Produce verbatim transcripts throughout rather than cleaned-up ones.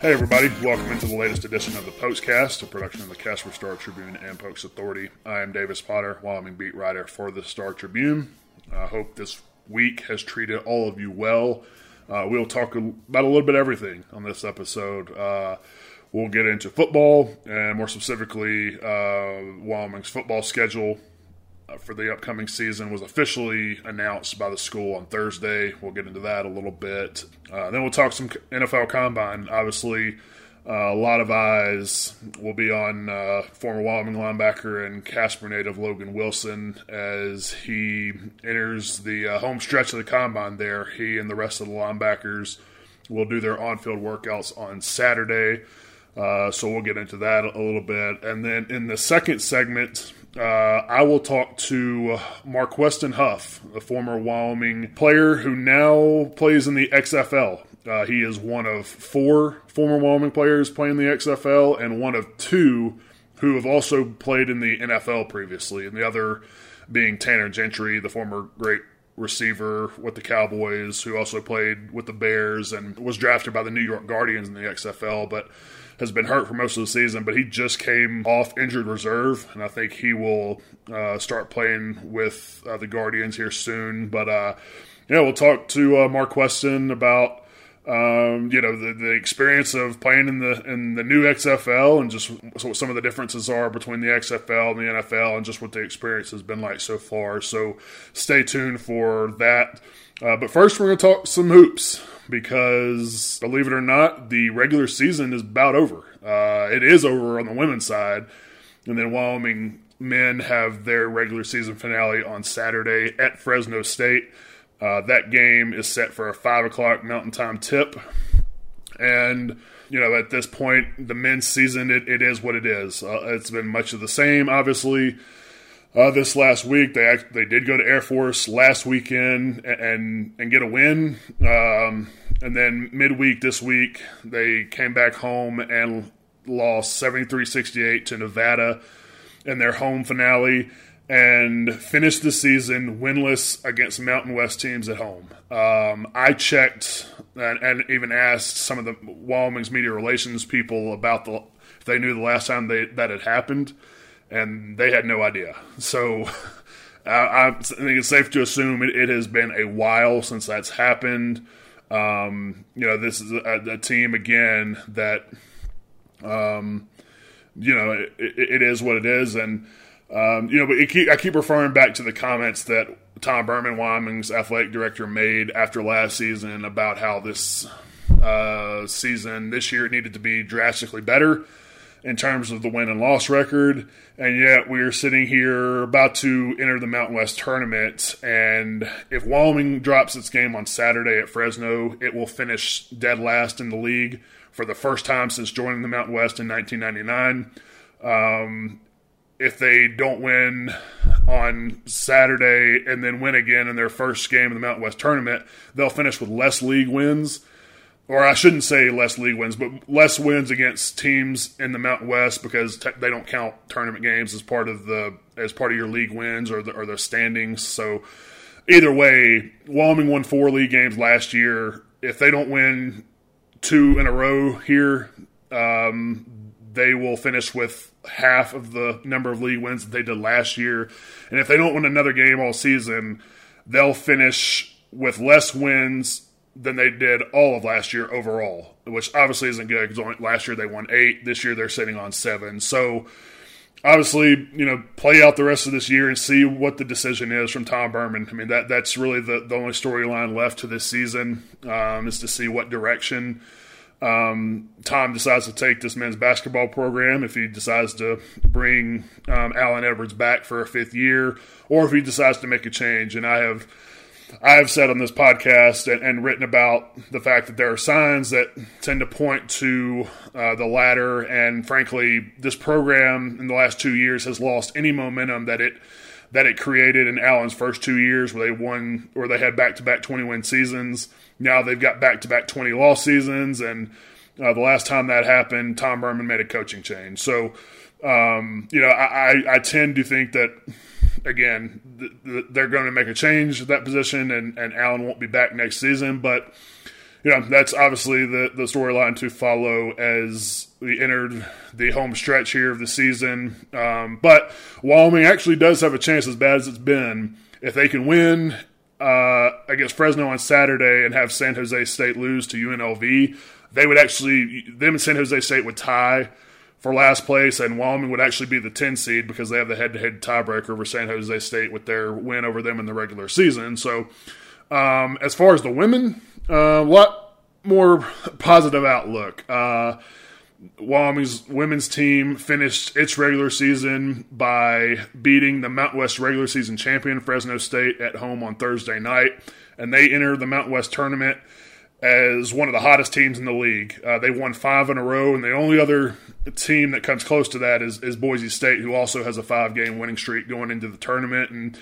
Hey everybody, welcome into the latest edition of the Postcast, a production of the Casper Star Tribune and Pokes Authority. I am Davis Potter, Wyoming beat writer for the Star Tribune. I hope this week has treated all of you well. Uh, we'll talk about a little bit of everything on this episode. Uh, we'll get into football, and more specifically, uh, Wyoming's football schedule for the upcoming season was officially announced by the school on Thursday. We'll get into that a little bit. Uh, then we'll talk some N F L Combine. Obviously, uh, a lot of eyes will be on uh, former Wyoming linebacker and Casper native Logan Wilson as he enters the uh, home stretch of the Combine there. He and the rest of the linebackers will do their on-field workouts on Saturday. Uh, so we'll get into that a little bit. And then in the second segment, Uh, I will talk to Marquestan Huff, a former Wyoming player who now plays in the X F L. Uh, he is one of four former Wyoming players playing the X F L and one of two who have also played in the N F L previously, and the other being Tanner Gentry, the former great receiver with the Cowboys, who also played with the Bears and was drafted by the New York Guardians in the X F L, but has been hurt for most of the season, but he just came off injured reserve, and I think he will uh, start playing with uh, the Guardians here soon. But, uh, you know, we'll talk to uh, Marquestan about, um, you know, the, the experience of playing in the in the new X F L and just what some of the differences are between the X F L and the N F L and just what the experience has been like so far. So stay tuned for that. Uh, but first, we're going to talk some hoops because, believe it or not, the regular season is about over. Uh, it is over on the women's side, and then Wyoming men have their regular season finale on Saturday at Fresno State. Uh, that game is set for a five o'clock Mountain Time tip, and you know, at this point, the men's season, it, it is what it is. Uh, it's been much of the same, obviously. Uh, this last week, they act, they did go to Air Force last weekend and and, and get a win. Um, and then midweek this week, they came back home and lost seventy-three sixty-eight to Nevada in their home finale and finished the season winless against Mountain West teams at home. Um, I checked and, and even asked some of the Wyoming's media relations people about the if they knew the last time they, that had happened. And they had no idea. So uh, I think it's safe to assume it, it has been a while since that's happened. Um, you know, this is a, a team, again, that, um, you know, it, it is what it is. And, um, you know, but it keep, I keep referring back to the comments that Tom Burman, Wyoming's athletic director, made after last season about how this uh, season, this year, needed to be drastically better in terms of the win and loss record, and yet we are sitting here about to enter the Mountain West tournament, and if Wyoming drops its game on Saturday at Fresno, it will finish dead last in the league for the first time since joining the Mountain West in nineteen ninety-nine. Um, if they don't win on Saturday and then win again in their first game of the Mountain West tournament, they'll finish with less league wins. Or I shouldn't say less league wins, but less wins against teams in the Mountain West because te- they don't count tournament games as part of the as part of your league wins or the, or the standings. So either way, Wyoming won four league games last year. If they don't win two in a row here, um, they will finish with half of the number of league wins that they did last year. And if they don't win another game all season, they'll finish with less wins than they did all of last year overall, which obviously isn't good because last year they won eight. This year they're sitting on seven. So obviously, you know, play out the rest of this year and see what the decision is from Tom Burman. I mean, that that's really the, the only storyline left to this season um, is to see what direction um, Tom decides to take this men's basketball program. If he decides to bring um, Allen Edwards back for a fifth year, or if he decides to make a change. And I have I have said on this podcast and, and written about the fact that there are signs that tend to point to uh, the latter, and frankly, this program in the last two years has lost any momentum that it that it created in Allen's first two years, where they won or they had back-to-back twenty-win seasons. Now they've got back-to-back twenty-loss seasons, and uh, the last time that happened, Tom Burman made a coaching change. So, um, you know, I, I, I tend to think that, again, th- th- they're going to make a change at that position, and, and Allen won't be back next season. But you know, that's obviously the, the storyline to follow as we entered the home stretch here of the season. Um, but Wyoming actually does have a chance, as bad as it's been, if they can win uh, against Fresno on Saturday and have San Jose State lose to U N L V. They would actually, them and San Jose State would tie for last place, and Wyoming would actually be the ten seed because they have the head-to-head tiebreaker over San Jose State with their win over them in the regular season. So um, as far as the women, a uh, lot more positive outlook. Uh, Wyoming's women's team finished its regular season by beating the Mountain West regular season champion Fresno State at home on Thursday night, and they enter the Mountain West tournament as one of the hottest teams in the league. Uh, they won five in a row, and the only other team that comes close to that is, is Boise State, who also has a five-game winning streak going into the tournament. And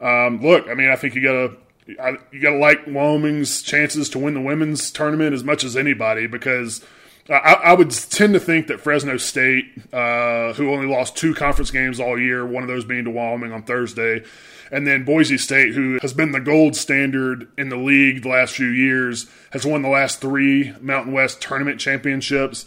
um, look, I mean, I think you gotta I, you gotta like Wyoming's chances to win the women's tournament as much as anybody, because I, I would tend to think that Fresno State, uh, who only lost two conference games all year, one of those being to Wyoming on Thursday, and then Boise State, who has been the gold standard in the league the last few years, has won the last three Mountain West tournament championships.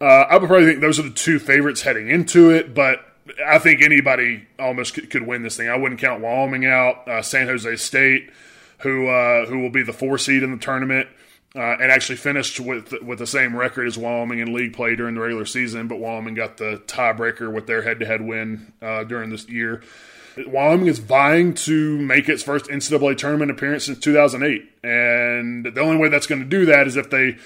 Uh, I would probably think those are the two favorites heading into it, but I think anybody almost could, could win this thing. I wouldn't count Wyoming out. Uh, San Jose State, who uh, who will be the four seed in the tournament, Uh, and actually finished with with the same record as Wyoming in league play during the regular season, but Wyoming got the tiebreaker with their head-to-head win uh, during this year. Wyoming is vying to make its first N C double A tournament appearance since two thousand eight, and the only way that's going to do that is if they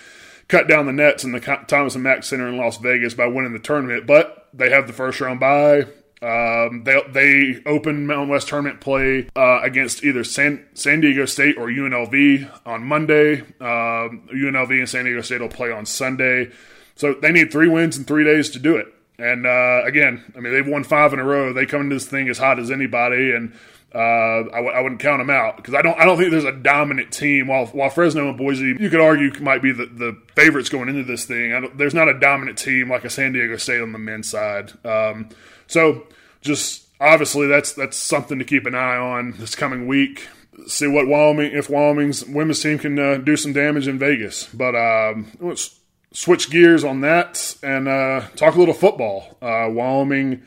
cut down the nets in the Thomas and Mack Center in Las Vegas by winning the tournament, but they have the first-round bye. Um, they they open Mountain West tournament play uh, against either San, San Diego State or U N L V on Monday. Um, U N L V and San Diego State will play on Sunday. So they need three wins in three days to do it. And uh, again, I mean, they've won five in a row. They come into this thing as hot as anybody, and uh, I, w- I wouldn't count them out because I don't I don't think there's a dominant team. While while Fresno and Boise, you could argue, might be the, the favorites going into this thing, I don't, there's not a dominant team like a San Diego State on the men's side. Um, So, just obviously that's that's something to keep an eye on this coming week. See what Wyoming if Wyoming's women's team can uh, do some damage in Vegas. But um, let's switch gears on that and uh, talk a little football. Uh, Wyoming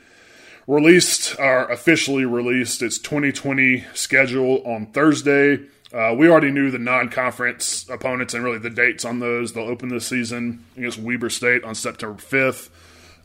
released or officially released its twenty twenty schedule on Thursday. Uh, we already knew the non-conference opponents and really the dates on those. They'll open this season against Weber State on September fifth.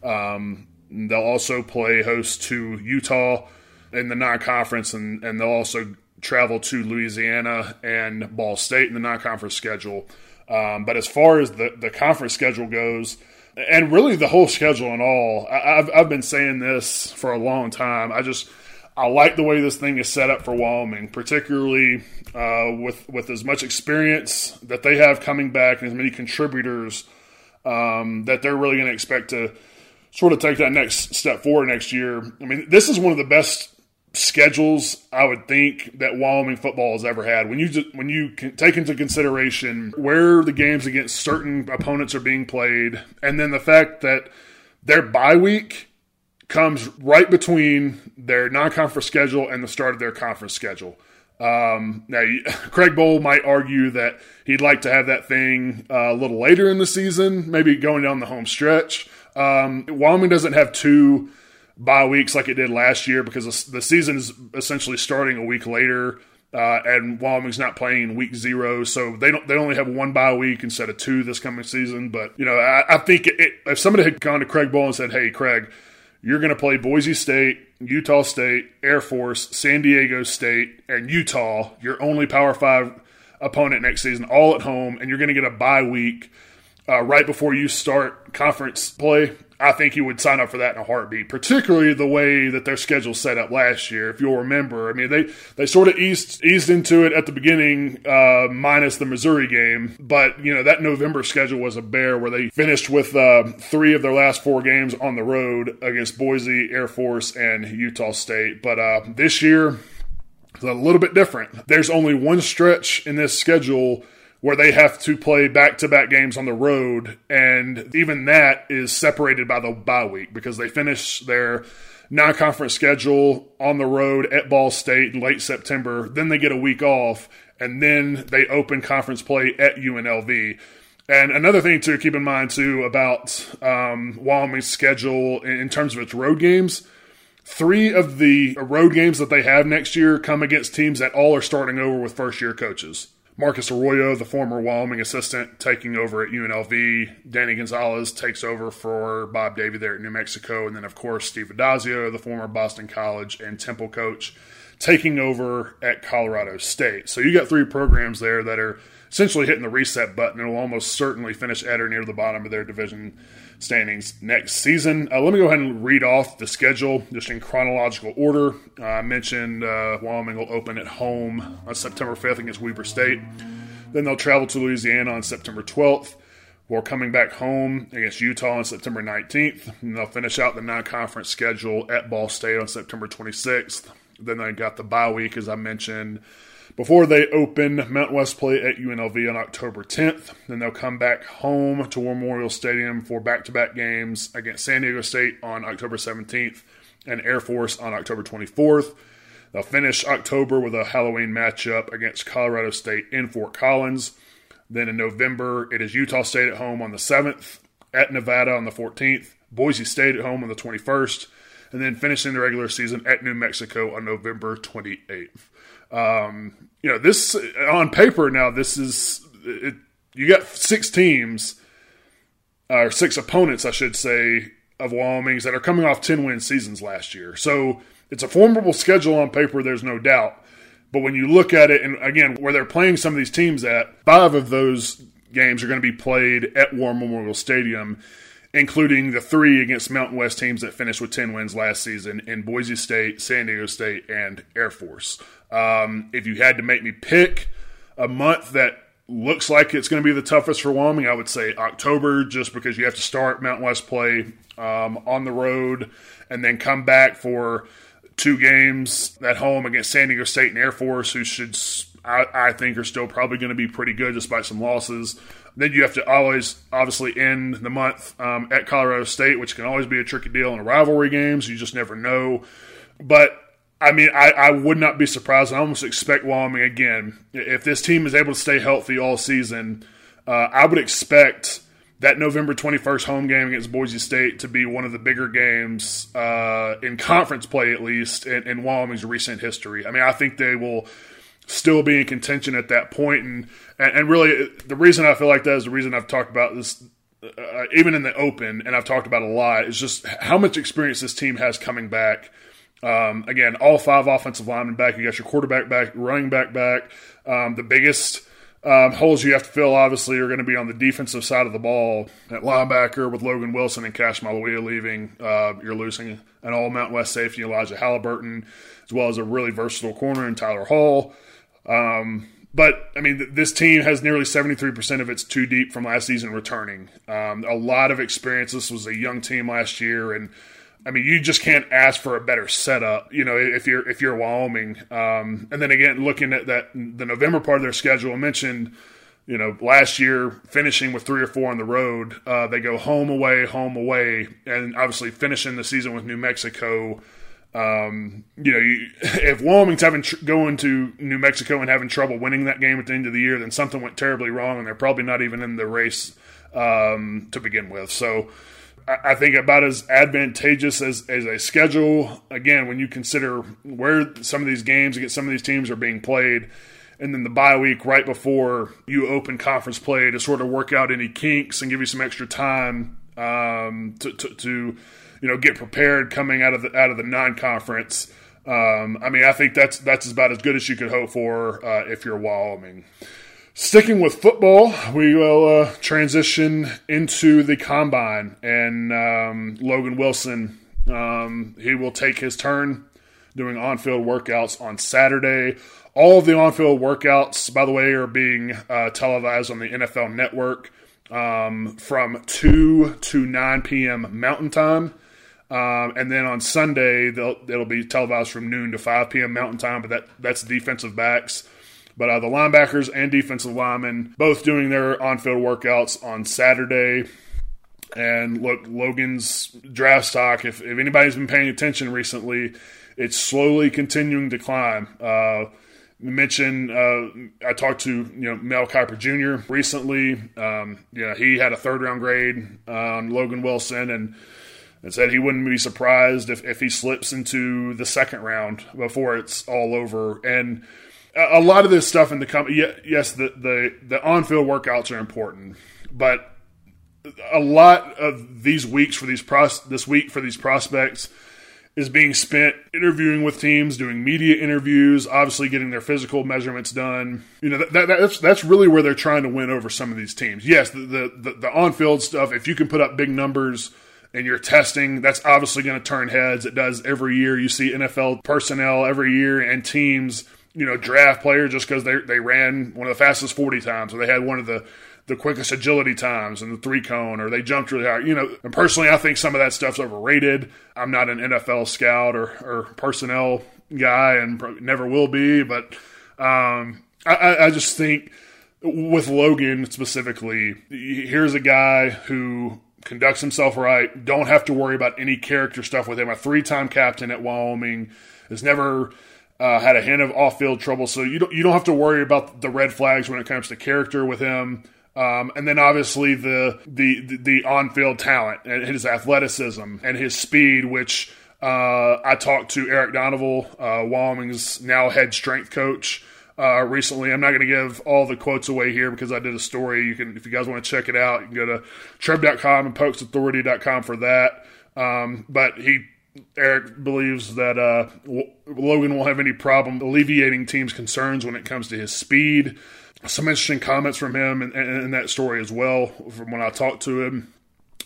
Um, They'll also play host to Utah in the non-conference, and, and they'll also travel to Louisiana and Ball State in the non-conference schedule. Um, but as far as the, the conference schedule goes, and really the whole schedule in all, I, I've I've been saying this for a long time. I just I like the way this thing is set up for Wyoming, particularly uh, with with as much experience that they have coming back and as many contributors um, that they're really going to expect to sort of take that next step forward next year. I mean, this is one of the best schedules I would think that Wyoming football has ever had. When you just, when you can take into consideration where the games against certain opponents are being played, and then the fact that their bye week comes right between their non-conference schedule and the start of their conference schedule. Um, now, Craig Bohl might argue that he'd like to have that thing uh, a little later in the season, maybe going down the home stretch. Um, Wyoming doesn't have two bye weeks like it did last year because the season is essentially starting a week later, uh, and Wyoming's not playing week zero, so they don't. They only have one bye week instead of two this coming season. But you know, I, I think it, if somebody had gone to Craig Bohl and said, "Hey, Craig, you're going to play Boise State, Utah State, Air Force, San Diego State, and Utah, your only Power Five opponent next season, all at home, and you're going to get a bye week." Uh, right before you start conference play, I think you would sign up for that in a heartbeat, particularly the way that their schedule set up last year. If you'll remember, I mean, they, they sort of eased, eased into it at the beginning, uh, minus the Missouri game. But, you know, that November schedule was a bear where they finished with uh, three of their last four games on the road against Boise, Air Force, and Utah State. But uh, this year, it's a little bit different. There's only one stretch in this schedule where they have to play back-to-back games on the road, and even that is separated by the bye week because they finish their non-conference schedule on the road at Ball State in late September. Then they get a week off, and then they open conference play at U N L V. And another thing to keep in mind, too, about um, Wyoming's schedule in terms of its road games, three of the road games that they have next year come against teams that all are starting over with first-year coaches. Marcus Arroyo, the former Wyoming assistant, taking over at U N L V. Danny Gonzalez takes over for Bob Davie there at New Mexico. And then, of course, Steve Addazio, the former Boston College and Temple coach, taking over at Colorado State. So you got three programs there that are essentially hitting the reset button and will almost certainly finish at or near the bottom of their division standings next season. Uh, let me go ahead and read off the schedule just in chronological order. Uh, I mentioned uh, Wyoming will open at home on September fifth against Weber State. Then they'll travel to Louisiana on September twelfth. We're coming back home against Utah on September nineteenth. And they'll finish out the non-conference schedule at Ball State on September twenty-sixth. Then they got the bye week, as I mentioned, before they open Mountain West play at U N L V on October tenth. Then they'll come back home to Memorial Stadium for back-to-back games against San Diego State on October seventeenth and Air Force on October twenty-fourth. They'll finish October with a Halloween matchup against Colorado State in Fort Collins. Then in November, it is Utah State at home on the seventh, at Nevada on the fourteenth, Boise State at home on the twenty-first, and then finishing the regular season at New Mexico on November twenty-eighth. Um, you know, this on paper now, this is it, you got six teams uh, or six opponents, I should say, of Wyoming's that are coming off ten win seasons last year. So it's a formidable schedule on paper, there's no doubt. But when you look at it, and again, where they're playing some of these teams at, five of those games are going to be played at War Memorial Stadium, including the three against Mountain West teams that finished with ten wins last season in Boise State, San Diego State, and Air Force. Um, if you had to make me pick a month that looks like it's going to be the toughest for Wyoming, I would say October, just because you have to start Mountain West play um, on the road and then come back for two games at home against San Diego State and Air Force, who should, I, I think, are still probably going to be pretty good despite some losses. Then you have to always, obviously, end the month um, at Colorado State, which can always be a tricky deal in rivalry games. You just never know. But, I mean, I, I would not be surprised. I almost expect Wyoming, again, if this team is able to stay healthy all season, uh, I would expect that November twenty-first home game against Boise State to be one of the bigger games, uh, in conference play at least, in, in Wyoming's recent history. I mean, I think they will still be in contention at that point. And, and really, the reason I feel like that is the reason I've talked about this, uh, even in the open, and I've talked about a lot, is just how much experience this team has coming back. Um, again, all five offensive linemen back. You got your quarterback back, running back back. Um, the biggest um, holes you have to fill, obviously, are going to be on the defensive side of the ball. At linebacker, with Logan Wilson and Cassh Maluia leaving, uh, you're losing an all-Mountain West safety, Alijah Halliburton, as well as a really versatile corner in Tyler Hall. Um, but, I mean, th- this team has nearly seventy-three percent of its too deep from last season returning. Um, a lot of experience. This was a young team last year, and, I mean, you just can't ask for a better setup, you know, if you're if you're Wyoming. Um, and then, again, looking at that the November part of their schedule, I mentioned, you know, last year finishing with three or four on the road. Uh, they go home, away, home, away, and obviously finishing the season with New Mexico. Um, you know, you, if Wyoming's having tr- going to New Mexico and having trouble winning that game at the end of the year, then something went terribly wrong, and they're probably not even in the race um, to begin with. So I, I think about as advantageous as, as a schedule, again, when you consider where some of these games against some of these teams are being played, and then the bye week right before you open conference play to sort of work out any kinks and give you some extra time um, to to, to you know, get prepared coming out of the out of the non-conference. Um, I mean, I think that's that's about as good as you could hope for uh, if you're Wyoming. Sticking with football, we will uh, transition into the combine, and um, Logan Wilson, um, he will take his turn doing on-field workouts on Saturday. All of the on-field workouts, by the way, are being uh, televised on the N F L Network um, from two to nine p.m. Mountain Time. Um, and then on Sunday, they'll, it'll be televised from noon to five p.m. Mountain Time, but that, that's defensive backs. But uh, the linebackers and defensive linemen both doing their on-field workouts on Saturday. And look, Logan's draft stock, if, if anybody's been paying attention recently, it's slowly continuing to climb. Uh, mention, uh, I talked to, you know, Mel Kiper Junior recently. Um, yeah, he had a third round grade on Logan Wilson, and and said he wouldn't be surprised if, if he slips into the second round before it's all over. And a, a lot of this stuff in the company, yes, the, the, the on-field workouts are important, but a lot of these weeks for these pros, this week for these prospects is being spent interviewing with teams, doing media interviews, obviously getting their physical measurements done. You know, that, that's that's really where they're trying to win over some of these teams. Yes, the the, the, the on-field stuff, if you can put up big numbers and you're testing, that's obviously going to turn heads. It does every year. You see N F L personnel every year and teams, you know, draft players just because they they ran one of the fastest forty times, or they had one of the, the quickest agility times in the three cone, or they jumped really high. You know, and personally, I think some of that stuff's overrated. I'm not an N F L scout or, or personnel guy, and never will be, but um, I, I just think with Logan specifically, here's a guy who conducts himself right, don't have to worry about any character stuff with him, a three-time captain at Wyoming, has never uh, had a hint of off-field trouble, so you don't, you don't have to worry about the red flags when it comes to character with him. Um, and then obviously the, the, the, the on-field talent and his athleticism and his speed, which uh, I talked to Eric Donovan, uh, Wyoming's now head strength coach, Uh, recently. I'm not going to give all the quotes away here because I did a story. You can, if you guys want to check it out, you can go to treb dot com and pokes authority dot com for that. Um, but he, Eric believes that uh, w- Logan won't have any problem alleviating teams' concerns when it comes to his speed. Some interesting comments from him in, in, in that story as well, from when I talked to him.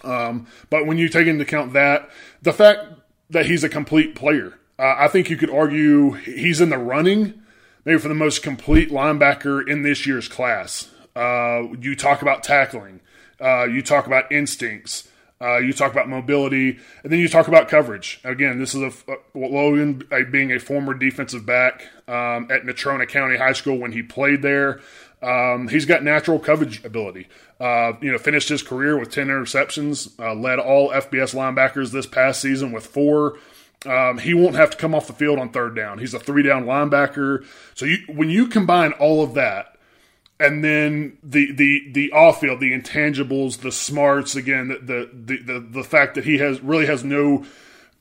Um, but when you take into account that, the fact that he's a complete player, uh, I think you could argue he's in the running maybe for the most complete linebacker in this year's class. Uh, you talk about tackling. Uh, you talk about instincts. Uh, you talk about mobility. And then you talk about coverage. Again, this is a, a Logan a, being a former defensive back um, at Natrona County High School when he played there. Um, he's got natural coverage ability. Uh, you know, finished his career with ten interceptions, uh, led all F B S linebackers this past season with four. Um, he won't have to come off the field on third down. He's a three-down linebacker. So you, when you combine all of that, and then the the the off-field, the intangibles, the smarts, again, the the the, the fact that he has really has no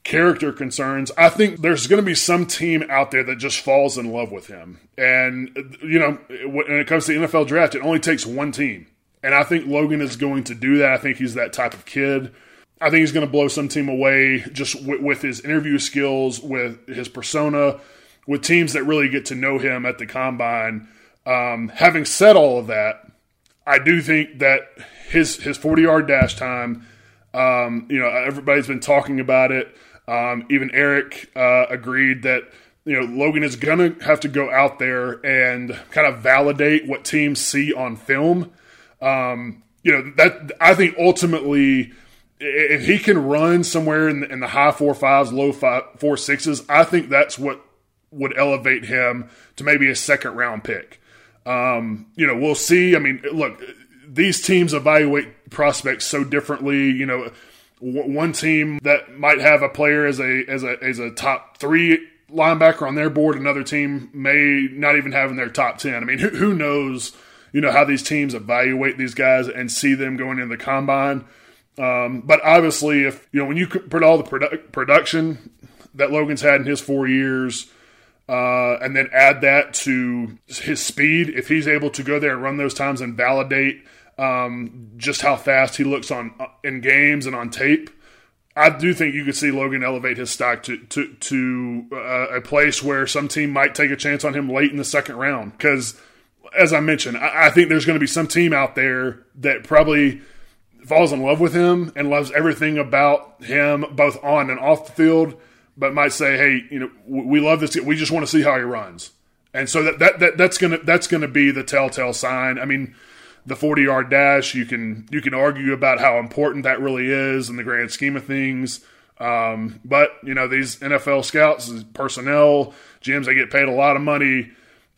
character concerns, I think there's going to be some team out there that just falls in love with him. And, you know, when it comes to the N F L draft, it only takes one team. And I think Logan is going to do that. I think he's that type of kid. I think he's going to blow some team away just w- with his interview skills, with his persona, with teams that really get to know him at the combine. Um, having said all of that, I do think that his his forty-yard dash time, um, you know, everybody's been talking about it. Um, even Eric uh, agreed that, you know, Logan is going to have to go out there and kind of validate what teams see on film. Um, you know, that I think ultimately – if he can run somewhere in the, in the high four fives, low five, four sixes, I think that's what would elevate him to maybe a second round pick. Um, you know, we'll see. I mean, look, these teams evaluate prospects so differently. You know, w- one team that might have a player as a as a as a top three linebacker on their board, another team may not even have in their top ten. I mean, who, who knows? You know how these teams evaluate these guys and see them going into the combine. Um, but obviously, if you know, when you put all the produ- production that Logan's had in his four years, uh, and then add that to his speed, if he's able to go there and run those times and validate um, just how fast he looks on in games and on tape, I do think you could see Logan elevate his stock to to, to uh, a place where some team might take a chance on him late in the second round. Because, as I mentioned, I, I think there's going to be some team out there that probably falls in love with him and loves everything about him, both on and off the field, but might say, hey, you know, we love this. We just want to see how he runs. And so that, that, that that's going to, that's going to be the telltale sign. I mean, the forty yard dash, you can, you can argue about how important that really is in the grand scheme of things. Um, but you know, these N F L scouts, personnel, G Ms, they get paid a lot of money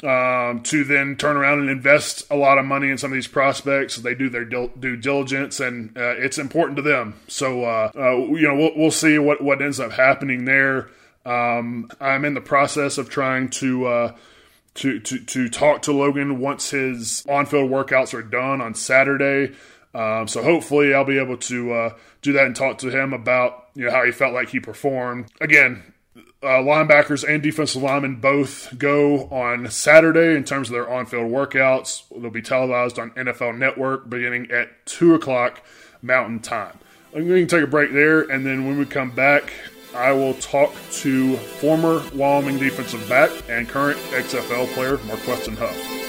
Um, to then turn around and invest a lot of money in some of these prospects. They do their dil- due diligence, and uh, it's important to them. So, uh, uh, you know, we'll, we'll see what, what ends up happening there. Um, I'm in the process of trying to uh, to, to, to talk to Logan once his on-field workouts are done on Saturday. Um, so hopefully I'll be able to uh, do that and talk to him about, you know, how he felt like he performed. Again, uh, linebackers and defensive linemen both go on Saturday in terms of their on-field workouts. They'll be televised on N F L Network beginning at two o'clock Mountain Time. I'm going to take a break there, and then when we come back, I will talk to former Wyoming defensive back and current X F L player Marquestan Huff.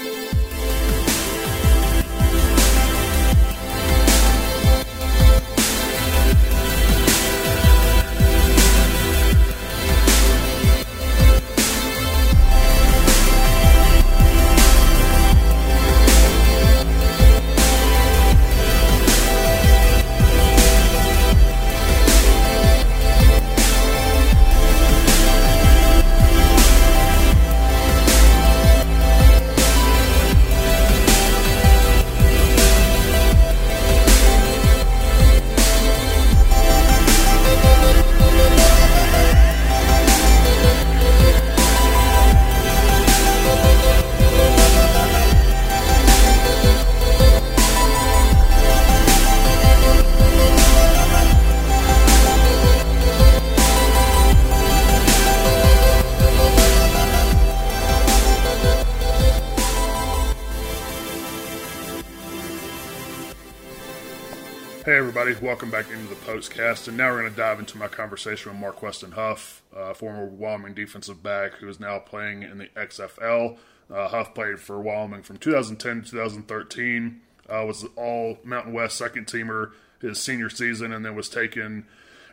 Welcome back into the postcast, and now we're going to dive into my conversation with Marquestan Huff, uh, former Wyoming defensive back who is now playing in the X F L. Uh, Huff played for Wyoming from two thousand ten to two thousand thirteen, uh, was all Mountain West second teamer his senior season, and then was taken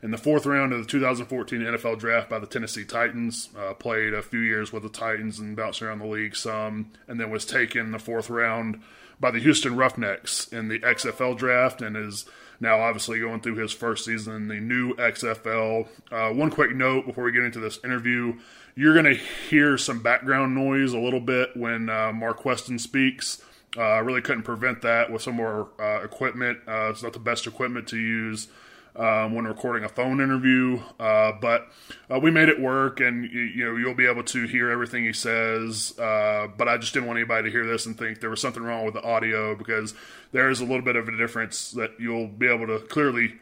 in the fourth round of the two thousand fourteen N F L draft by the Tennessee Titans. Uh, played a few years with the Titans and bounced around the league some, and then was taken in the fourth round by the Houston Roughnecks in the X F L draft, and is now obviously going through his first season in the new X F L. Uh, one quick note before we get into this interview, you're going to hear some background noise a little bit when uh, Marquestan speaks. Uh, I really couldn't prevent that with some more uh, equipment. Uh, it's not the best equipment to use um, when recording a phone interview, uh, but uh, we made it work, and you, you know, you'll be able to hear everything he says. Uh, but I just didn't want anybody to hear this and think there was something wrong with the audio, because there is a little bit of a difference that you'll be able to clearly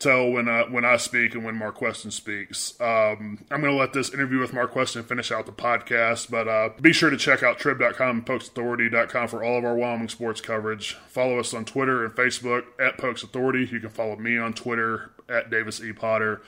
tell when uh, when I speak and when Marquestan speaks. Um, I'm going to let this interview with Marquestan finish out the podcast, but uh, be sure to check out trib dot com and pokes authority dot com for all of our Wyoming sports coverage. Follow us on Twitter and Facebook at Pokes Authority. You can follow me on Twitter at Davis E. Potter.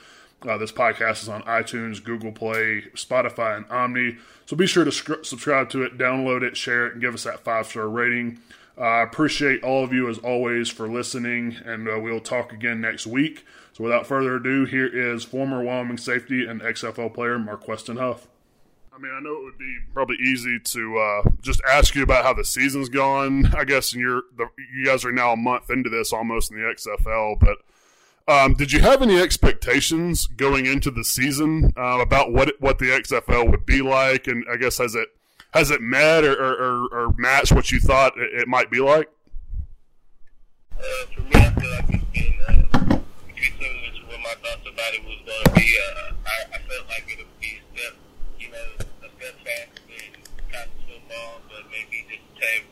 Uh, this podcast is on iTunes, Google Play, Spotify, and Omni. So be sure to sc- subscribe to it, download it, share it, and give us that five-star rating. I uh, appreciate all of you, as always, for listening, and uh, we'll talk again next week. So without further ado, here is former Wyoming safety and X F L player Marquestan Huff. I mean, I know it would be probably easy to uh, just ask you about how the season's gone. I guess you're the, you guys are now a month into this almost in the X F L, but um, did you have any expectations going into the season uh, about what it, what the X F L would be like, and I guess has it Has it met or, or, or matched what you thought it might be like? Uh, for me, I feel like it's been uh, consistent with what my thoughts about it was going to be. Uh, I, I felt like it would be a step, you know, a step faster than college football, but maybe just a tad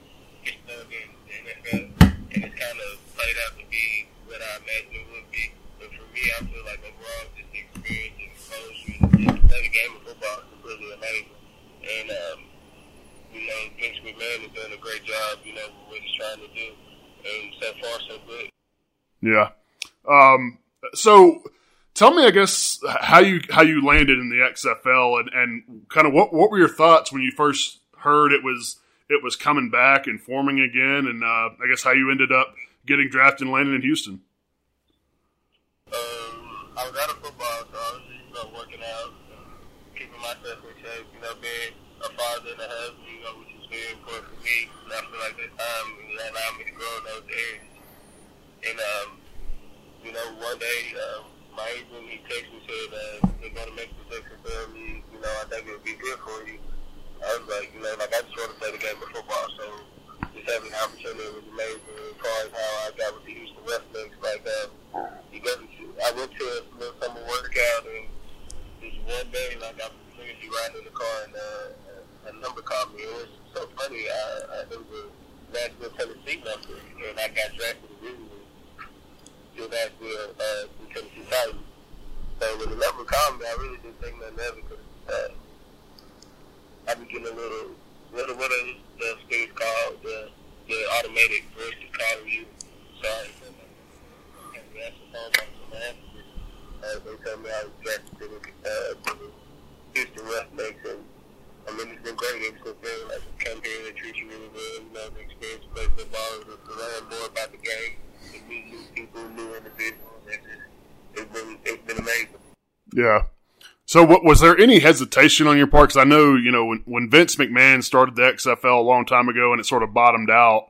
bit slower than the N F L. And it's kind of played out to be what I imagined it would be. But for me, I feel like overall, just the experience and exposure and just another game of football is completely amazing. And, um, you know, Vince McMahon has done a great job, you know, with what he's trying to do. And so far, so good. Yeah. Um, so, tell me, I guess, how you how you landed in the X F L, and, and kind of what, what were your thoughts when you first heard it was it was coming back and forming again, and uh, I guess how you ended up getting drafted and landing in Houston. Um, I was out of football, so I was just, you know, working out, keeping myself in shape, you know, being a father and a husband, you know, which is very important for me. And I feel like that time allowed me to grow in those areas. And, um, you know, one day, uh, my agent, he texted me and said, uh, they're going to make the section for me. You know, I think it would be good for you. I was like, you know, like I just want to play the game of football. So just having the opportunity was amazing. As far as how I got with the Houston Roughnecks, like, um, you got to, I went to a little summer workout, and just one day, like, I was literally riding in the car, and, uh, a number called me. It was so funny. I, I, it was a Nashville, Tennessee number, and I got drafted originally to Nashville, uh, to Tennessee Titans. So when the number called me, I really didn't think nothing of it, because uh, I was getting a little, little, what are those things called, the, the automated voice to call you. Sorry, I had to ask the phone number from my answer. Uh, they told me I was drafted to the, uh, to the Houston Roughnecks, and I mean, it's been great ever since then. Like, come here, they treat you really well. You know, the experience playing football, just to learn more about the game, and meet new people, new individuals. It's just, it's been, it's been amazing. Yeah. So, what, was there any hesitation on your part? Because I know, you know, when, when Vince McMahon started the X F L a long time ago and it sort of bottomed out,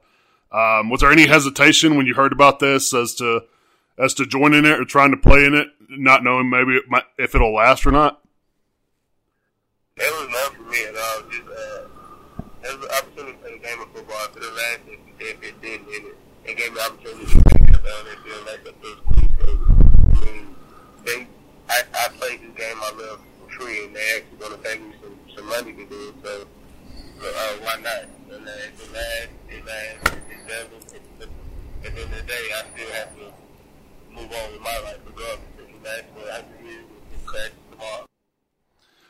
um, was there any hesitation when you heard about this as to as to joining it or trying to play in it, not knowing maybe it might, if it'll last or not? It was not for me at all. Just, uh, it was an opportunity to play the game of football. For the last, if it, it didn't, it, it gave me an opportunity to play the X F L, and it feels like the first quick. I mean, they, I, I played this game I love for free, and they actually going to pay me some, some money to do it, so, so uh, why not? And uh, it's the last, it lasts, it doesn't. It's, at the end of the day, I still have to move on with my life regardless. It's the last one I can use to crash tomorrow.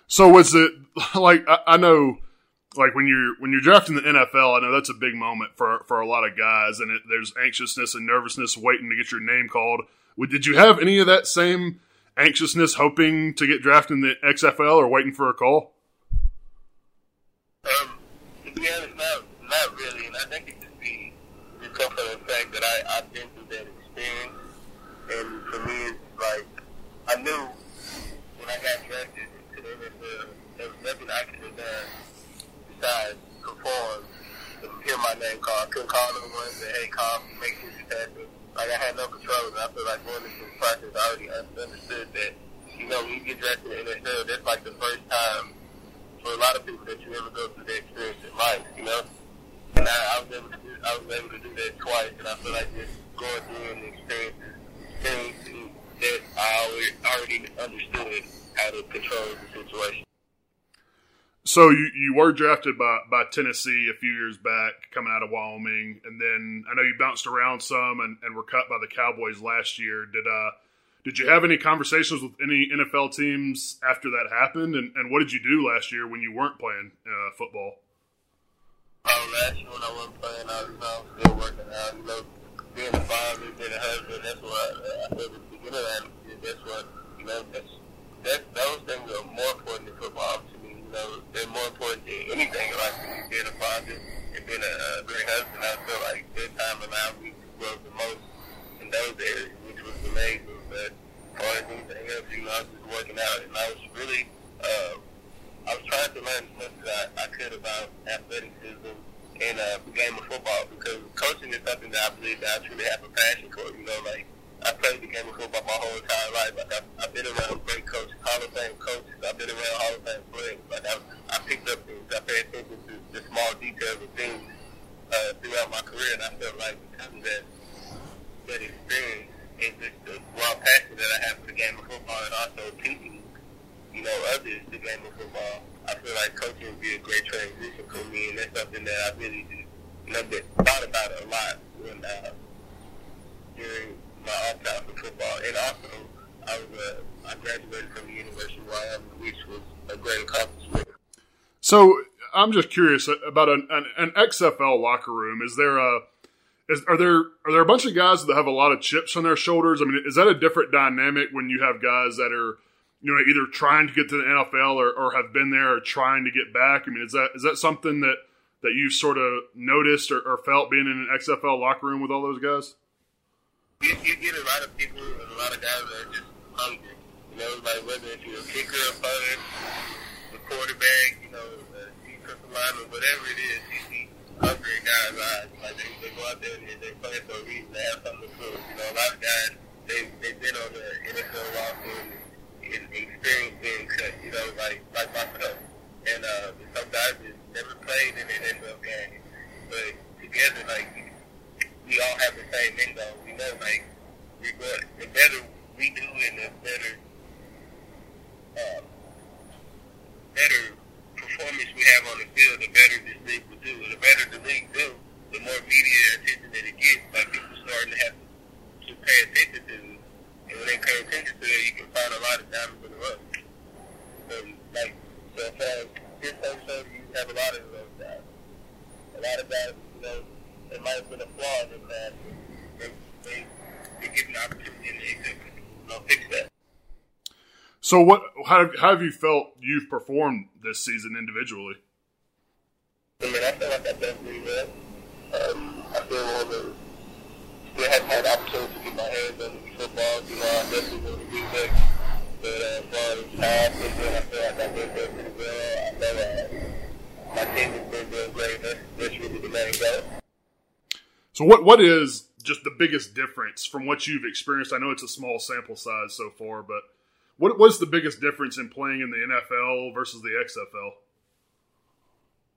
So was it like I, I know, like when you're when you're drafting the N F L, I know that's a big moment for for a lot of guys, and it, there's anxiousness and nervousness waiting to get your name called. Did you have any of that same anxiousness, hoping to get drafted in the X F L or waiting for a call? Um, to be honest, not not really, and I think it just be just come from the fact that I I've been through that experience, and for me, it's like I knew when I got drafted. Uh, there was nothing I could have done besides perform to hear my name called. I couldn't call everyone and say, hey, call me, make sure you pass it. Like, I had no control, and I feel like going into the process, I already understood that, you know, when you get drafted in the N F L, that's like the first time for a lot of people that you ever go through that experience in life, you know? And I, I, was able to do, I was able to do that twice, and I feel like just going through and experiences, experiences that I always, already understood how to control the situation. So you, you were drafted by, by Tennessee a few years back, coming out of Wyoming, and then I know you bounced around some and, and were cut by the Cowboys last year. Did uh did you have any conversations with any N F L teams after that happened, and, and what did you do last year when you weren't playing uh, football? Oh, last year when I wasn't playing, I was, I was still working out. You know, being a father, being a husband, that's what I, I said at the beginning of that. That's what, you know, that's That, those things are more important than football to me. You know, they're more important than anything. Like being a father and being a, a great husband, I feel like this time allowed me to grow the most in those areas, which was amazing. But as far as anything else, you know, I was just working out, and I was really, uh, I was trying to learn as much as I, I could about athleticism and uh, the game of football, because coaching is something that I believe that I truly have a passion for. You know, like, I played the game of football my whole entire life. Like, I've, I've been around great coaches, Hall of Fame coaches. I've been around Hall of Fame players. Like, I, I picked up things. I paid attention to the small details of things uh, throughout my career, and I felt like because of that, that experience and just the raw passion that I have for the game of football, and also teaching, you know, others the game of football, I feel like coaching would be a great transition for me, and that's something that I really just, you know, thought about a lot when uh, during my off time for football. And also, I was uh, I graduated from the University of Wyoming, which was a great accomplishment. So I'm just curious about an, an, an X F L locker room. Is there a is are there are there a bunch of guys that have a lot of chips on their shoulders? I mean, is that a different dynamic when you have guys that are, you know, either trying to get to the N F L or, or have been there or trying to get back? I mean, is that is that something that, that you've sort of noticed or, or felt being in an X F L locker room with all those guys? You, you get a lot of people and a lot of guys that are just hungry. You know, like whether it's your kicker, a punter, the quarterback, you know, the defensive lineman, whatever it is, you see hungry guys' eyes. Like they, they go out there and they play for a reason. They have something to prove. You know, a lot of guys, they, they've been on the N F L roster and experienced being cut, you know, like, like myself. And uh, some guys that never played in an N F L game. But together, like, you we all have the same end goal. We know, like, we go, the better we do and the better um, better performance we have on the field, there, you can find a lot of diamonds in the rough. So, like, so far, this whole show, you have a lot of those diamonds. A lot of diamonds, you know, it might have been a flaw in the past. They, they, they give an opportunity and they can, you know, fix that. So, what? How, how have you felt you've performed this season individually? I mean, I feel like I've done pretty well. Um, I feel all the I haven't had the opportunity to get my hands on football, you know, I definitely want to do that. But as far as how I've been doing, I feel like I've been doing pretty well. I know uh, my team has been doing great. That's, that's really the main goal. So what, what is just the biggest difference from what you've experienced? I know it's a small sample size so far, but what what's the biggest difference in playing in the N F L versus the X F L?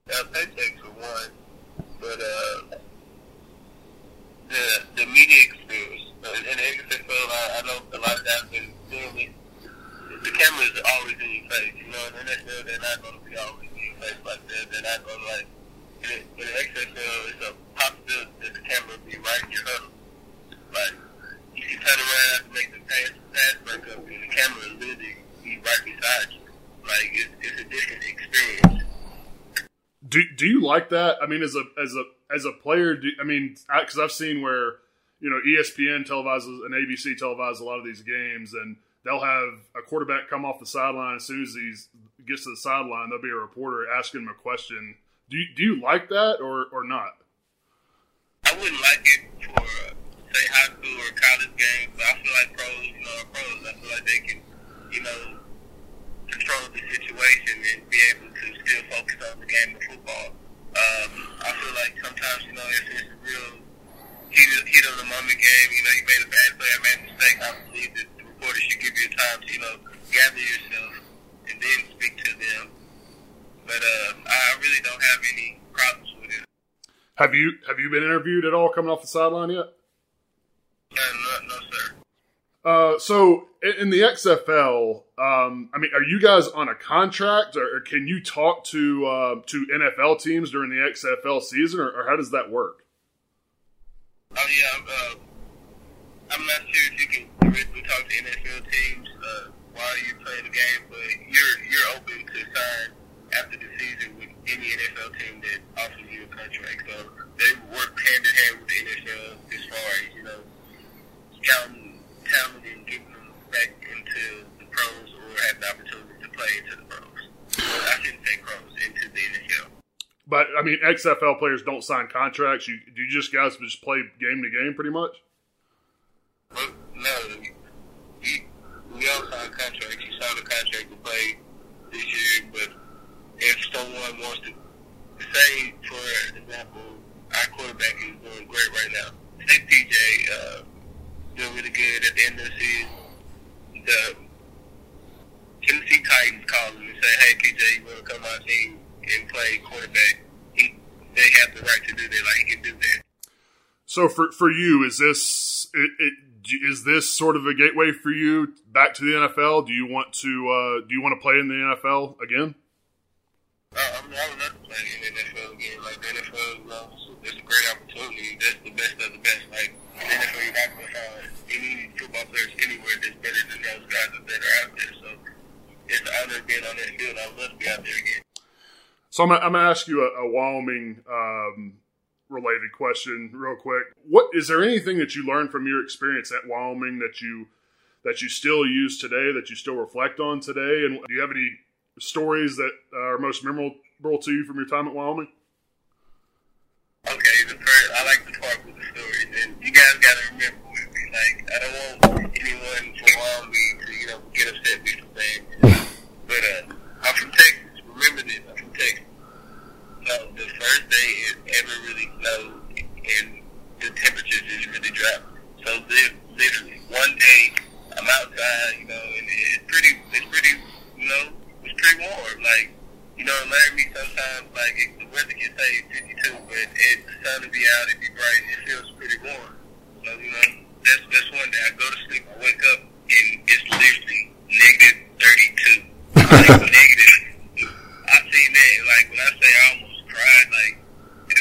Now, paychecks are one, but uh, The, the media experience. In the X F L, I, I know a lot of guys have been doing it. The camera is always in your face, you know. In the N F L, they're not going to be always in your face like that. They're not going to, like, in the, in the X F L, it's a possibility that the camera will be right in your huddle. Like, you can turn around after make the pass, pass break up, and the camera will literally be right beside you. Like, it's, it's a different experience. Do do you like that? I mean, as a as a as a player, do, I mean, because I've seen where, you know, E S P N televises and A B C televises a lot of these games, and they'll have a quarterback come off the sideline. As soon as he gets to the sideline, there'll be a reporter asking him a question. Do you, do you like that or, or not? I wouldn't like it for, uh, say, high school or college games, but I feel like pros, you know, are pros. I feel like they can, you know, control the situation and be able to still focus on the game of football. Um, I feel like sometimes, you know, it's just a real heat of the moment game. You know, you made a bad play, I made a mistake. I believe that the reporter should give you time to, you know, gather yourself and then speak to them. But um, I really don't have any problems with it. Have you have you been interviewed at all coming off the sideline yet? Uh, no, no, sir. Uh, so in the X F L, um, I mean, are you guys on a contract, or can you talk to uh, to N F L teams during the X F L season, or, or how does that work? Oh yeah, uh, I'm not sure if you can directly talk to N F L teams uh, while you're playing the game, but you're you're open to sign after the season with any N F L team that offers you a contract. So they work hand in hand with the N F L as far as, you know, scouting talent and getting them back into the pros or have the opportunity to play into the pros. Well, I shouldn't say pros, into the N F L. But, I mean, X F L players don't sign contracts. You do you just guys just play game to game pretty much? Well, no. You, we all sign contracts. You sign a contract to play this year, but if someone wants to say, for example, our quarterback is doing great right now. Say P J, uh, doing really good at the end of the season. The Tennessee Titans call him and say, "Hey, P J, you want to come on team and play quarterback?" He, they have the right to do that. Like, he can do that. So for for you, is this it, it, is this sort of a gateway for you back to the N F L? Do you want to uh, do you want to play in the N F L again? Uh, I mean, I would love to play in the N F L again. Like, the N F L, you know, it's a great opportunity. That's the best of the best. Like, in the N F L, you're not going to find any football players anywhere that's better than those guys that are out there. So it's an honor being on that field. I would love to be out there again. So I'm going to ask you a, a Wyoming um, related question real quick. What is there anything that you learned from your experience at Wyoming that you that you still use today, that you still reflect on today? And do you have any stories that are most memorable to you from your time at Wyoming? Okay, the first, I like the part with the stories, and you guys got to remember with me, like, I don't want anyone from Wyoming to, you know, get upset with some things, but uh, I'm from Texas, remember this, I'm from Texas, so the first day it ever really snowed, and the temperatures just really dropped, so literally, one day, I'm outside, you know, and it's pretty, it's pretty, you know, it's pretty warm. Like, you know, in Laramie sometimes, like, it, the weather can say it's fifty-two, but it, the sun will be out, it be bright, and it feels pretty warm. So, you know, that's, that's one day. I go to sleep, I wake up, and it's literally negative thirty-two. Like, negative. I've seen that. Like, when I say I almost cried, like,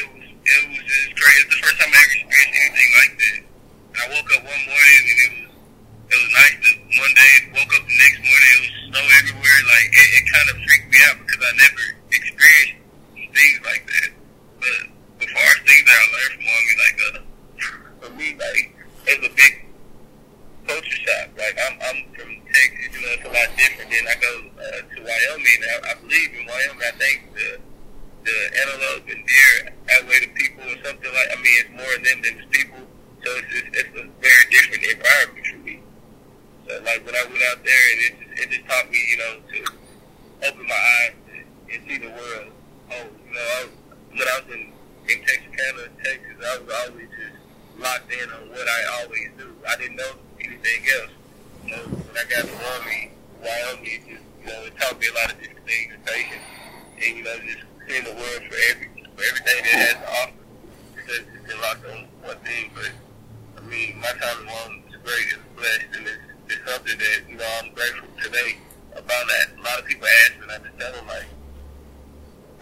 it was, it was just crazy. It's the first time I ever experienced anything like that. I woke up one morning, and it was, it was nice. One day, kind of freaked me out because I never experienced things like that. But as far as things that I learned from Army, like, uh, for me, like, it was a big culture shock. Like, I'm I'm from Texas, you know, it's a lot different. Then I go uh, to Wyoming, and I, I believe in Wyoming, I think the the antelope and deer outweigh the people or something like I mean, it's more of them than the people. So it's, just, it's a very different environment for me. So, like, when I went out there, and it just, it just taught me, you know, to open my eyes and, and see the world. Oh, you know, I was, when I was in, in Texarkana, Texas, I was always just locked in on what I always do. I didn't know anything else. You know, when I got to Wyoming, Wyoming, it just, you know, it taught me a lot of different things, and patience, and, you know, just seeing the world for, every, for everything that it has to offer. Because it's been locked on one thing, but, I mean, my time in Wyoming was great. It was blessed, and it's It's something that, you know, I'm grateful today about that. A lot of people ask me, and I just tell them, like,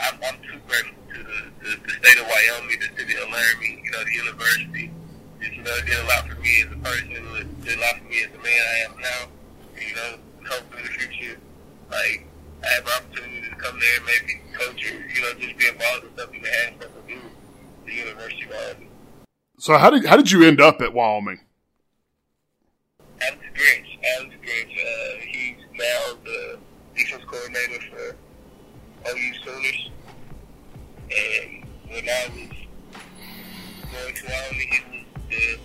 I'm, I'm too grateful to the, the, the state of Wyoming, the city of Laramie, you know, the university. Just, you know, it did a lot for me as a person. It did a lot for me as the man I am now. And, you know, hopefully in the future, like, I have an opportunity to come there and maybe coach you, you know, just be involved in something that has something to do with the University of Wyoming. So how did, how did you end up at Wyoming? Alex Grinch. Alex Grinch. Uh, he's now the defense coordinator for O U Sooners. And when I was going to Wyoming, he was the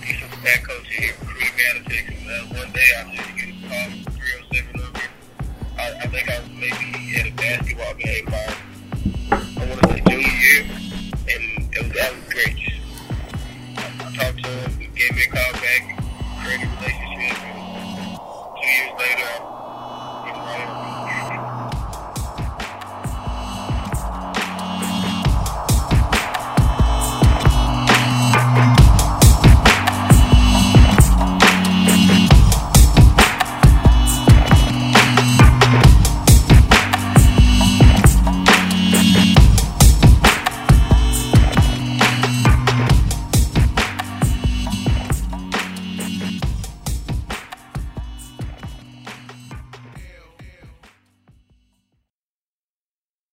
defense back coach here for Creed Manitix. And uh, one day I was just getting called from three oh seven over. I, I think I was maybe at a basketball game. I, I want to say junior year. And it was Alex Grinch. I, I talked to him. He gave me a call back. Relationship